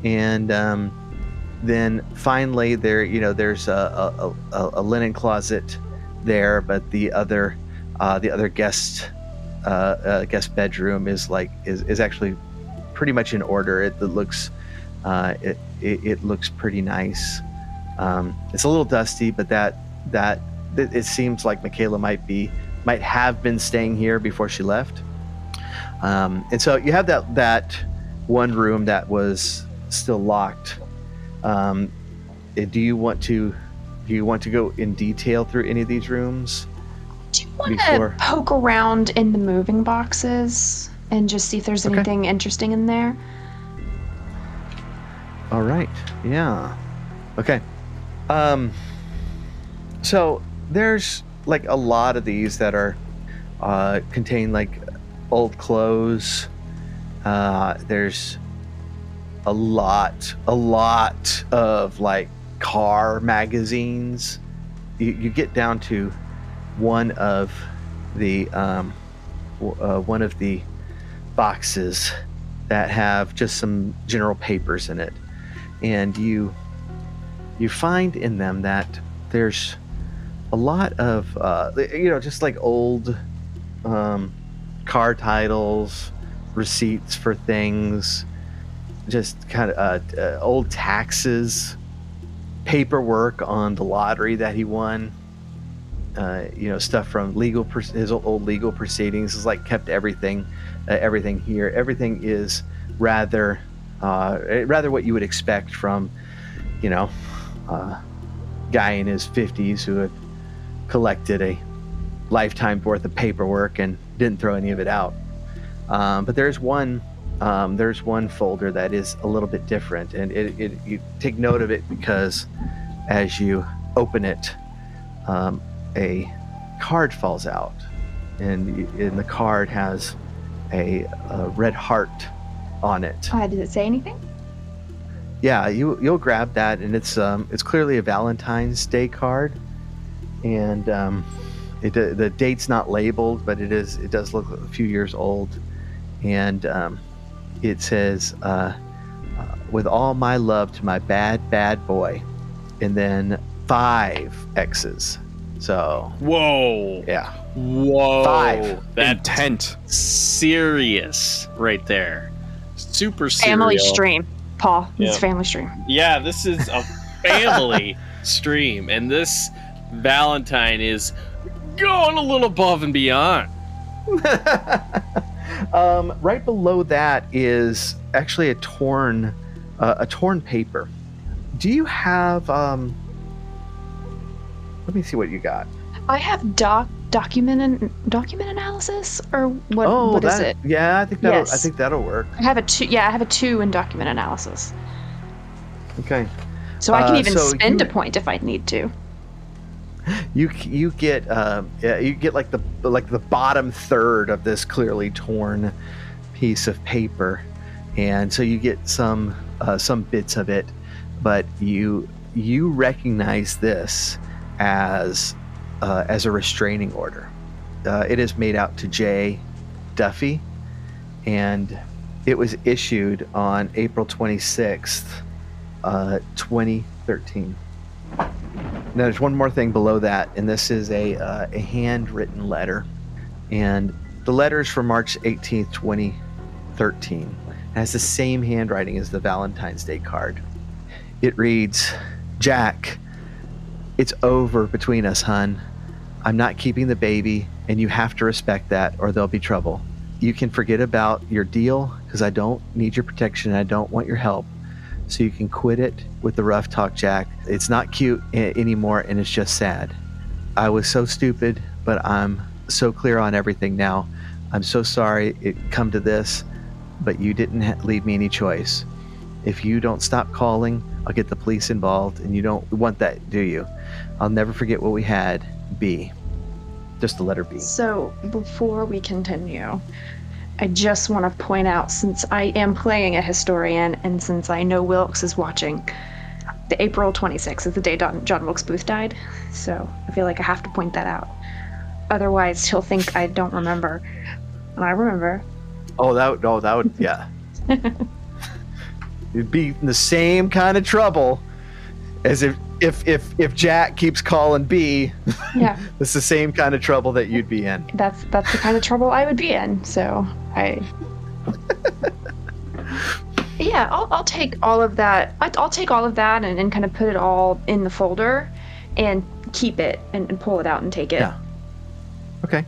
And then finally, there's a linen closet there, but the other guest bedroom is actually pretty much in order. It looks pretty nice. It's a little dusty, but that it seems like Michaela might have been staying here before she left. And so you have that one room that was still locked. Do you want to go in detail through any of these rooms? Do you want to poke around in the moving boxes and just see if there's anything interesting in there? All right. Yeah. Okay. So there's like a lot of these that are contain like old clothes. There's a lot of like car magazines. You get down to one of the boxes that have just some general papers in it, and you find in them that there's a lot of just like old car titles, receipts for things, just kind of old taxes, paperwork on the lottery that he won, stuff from his old legal proceedings. Is like kept everything here. Everything is rather what you would expect from, guy in his 50s who had collected a lifetime's worth of paperwork and didn't throw any of it out. But there's one folder that is a little bit different, and you take note of it because as you open it, a card falls out, and the card has a red heart on it. Does it say anything? Yeah, you'll grab that, and it's clearly a Valentine's Day card, and the date's not labeled, but it does look a few years old, and it says, "With all my love to my bad, bad boy," and then 5 X's. So whoa, yeah, whoa, 5. That intent, serious right there, super serious. Family stream. Paul, yeah. It's a family stream. Yeah, this is a family stream, and this Valentine is going a little above and beyond. Right below that is actually a torn paper. Do you have? Let me see what you got. I have document analysis, or what? Oh, what is it? Yeah, I think that'll work. I have a two in document analysis. Okay. So I can even spend a point if I need to. You get like the bottom third of this clearly torn piece of paper, and so you get some bits of it, but you recognize this as a restraining order. It is made out to J. Duffy, and it was issued on April 26th, 2013. Now there's one more thing below that, and this is a handwritten letter, and the letter is from March 18th, 2013. It has the same handwriting as the Valentine's Day card. It reads, "Jack, it's over between us, hun. I'm not keeping the baby, and you have to respect that or there'll be trouble. You can forget about your deal because I don't need your protection and I don't want your help. So you can quit it with the rough talk, Jack. It's not cute anymore, and it's just sad. I was so stupid, but I'm so clear on everything now. I'm so sorry it come to this, but you didn't leave me any choice. If you don't stop calling, I'll get the police involved, and you don't want that, do you? I'll never forget what we had. B." Just the letter B. So before we continue, I just want to point out, since I am playing a historian and since I know Wilkes is watching, the April 26th is the day John Wilkes Booth died. So I feel like I have to point that out. Otherwise, he'll think I don't remember. And I remember. Oh, that would, yeah. You'd be in the same kind of trouble as if Jack keeps calling B. Yeah, it's the same kind of trouble that you'd be in. That's the kind of trouble I would be in. So I. Yeah, I'll take all of that. I'll take all of that and kind of put it all in the folder and keep it and pull it out and take it. Yeah. Okay.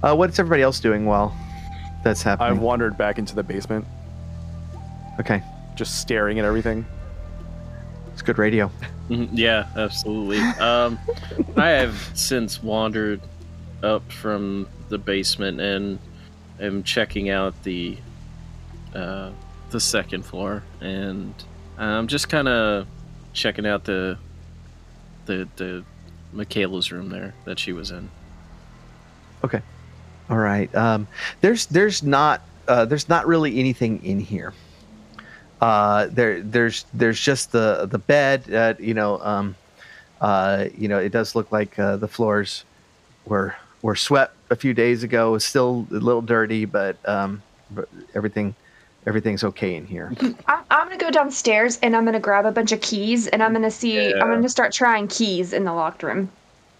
What's everybody else doing while that's happening? I've wandered back into the basement. Okay. Just staring at everything. It's good radio. Yeah, absolutely. I have since wandered up from the basement and am checking out the second floor, and I'm just kind of checking out the Michaela's room there that she was in. Okay. All right. There's not really anything in here. There's just the bed. It does look like the floors were swept a few days ago. It's still a little dirty, but everything's okay in here. I'm gonna go downstairs and I'm gonna grab a bunch of keys and I'm gonna start trying keys in the locked room.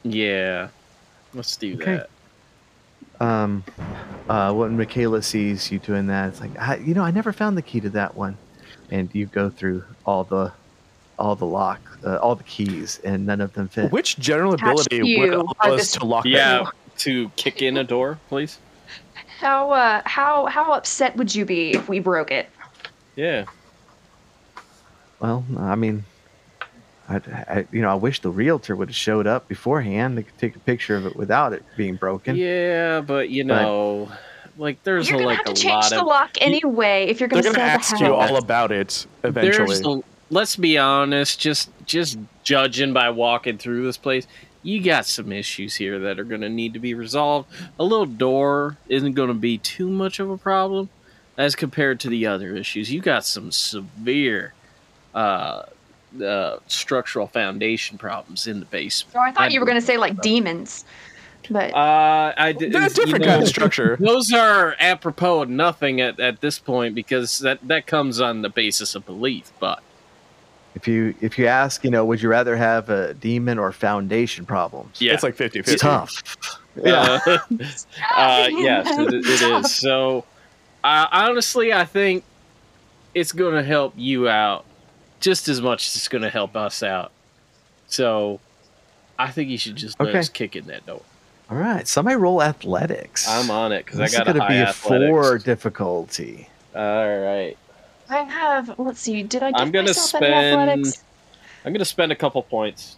Yeah, let's do that. When Michaela sees you doing that, it's like, I never found the key to that one. And you go through all the keys, and none of them fit. Which general ability would allow us to lock? Yeah, to kick in a door, please. How upset would you be if we broke it? Yeah. Well, I mean, I wish the realtor would have showed up beforehand. They could take a picture of it without it being broken. Yeah, but there's you're gonna have to change the lock anyway if you're gonna sell the house. They're gonna ask you all about it eventually. Let's be honest, just judging by walking through this place, you got some issues here that are gonna need to be resolved. A little door isn't gonna be too much of a problem as compared to the other issues. You got some severe structural foundation problems in the basement. Oh, I thought you were gonna say like demons. But they're a different kind of structure. Those are apropos of nothing at this point, because that comes on the basis of belief. But if you ask, would you rather have a demon or foundation problems? Yeah, it's like 50-50. It's tough. Yeah, yes, it is. So, honestly, I think it's going to help you out just as much as it's going to help us out. So, I think you should just let us kick in that door. All right, somebody roll athletics. I'm on it because I got a high athletics. This is going to be a 4 difficulty. All right. I have. Let's see. Did I? I'm going to spend a couple points.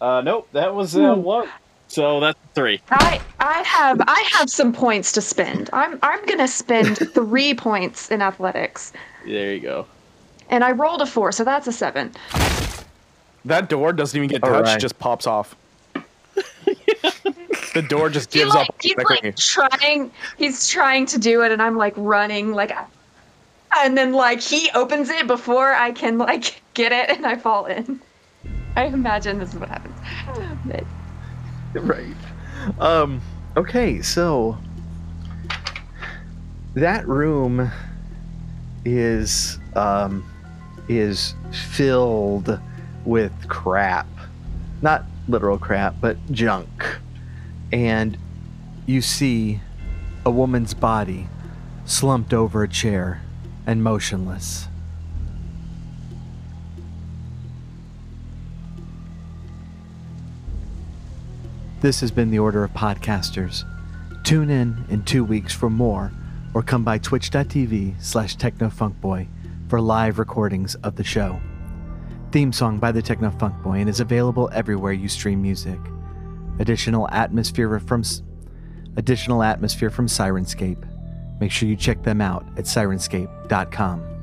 Nope, that was what. So that's 3. I have some points to spend. I'm going to spend 3 points in athletics. There you go. And I rolled a 4, so that's a 7. That door doesn't even get touched; right. Just pops off. The door just gives up. He's trying. He's trying to do it, and I'm running, and then he opens it before I can get it, and I fall in. I imagine this is what happens. Right. Okay. So that room is filled with crap, not literal crap, but junk. And you see a woman's body slumped over a chair and motionless. This has been the Order of Podcasters. Tune in 2 weeks for more, or come by twitch.tv/technofunkboy for live recordings of the show. Theme song by the Technofunkboy, and is available everywhere you stream music. Additional atmosphere from Syrinscape. Make sure you check them out at syrinscape.com.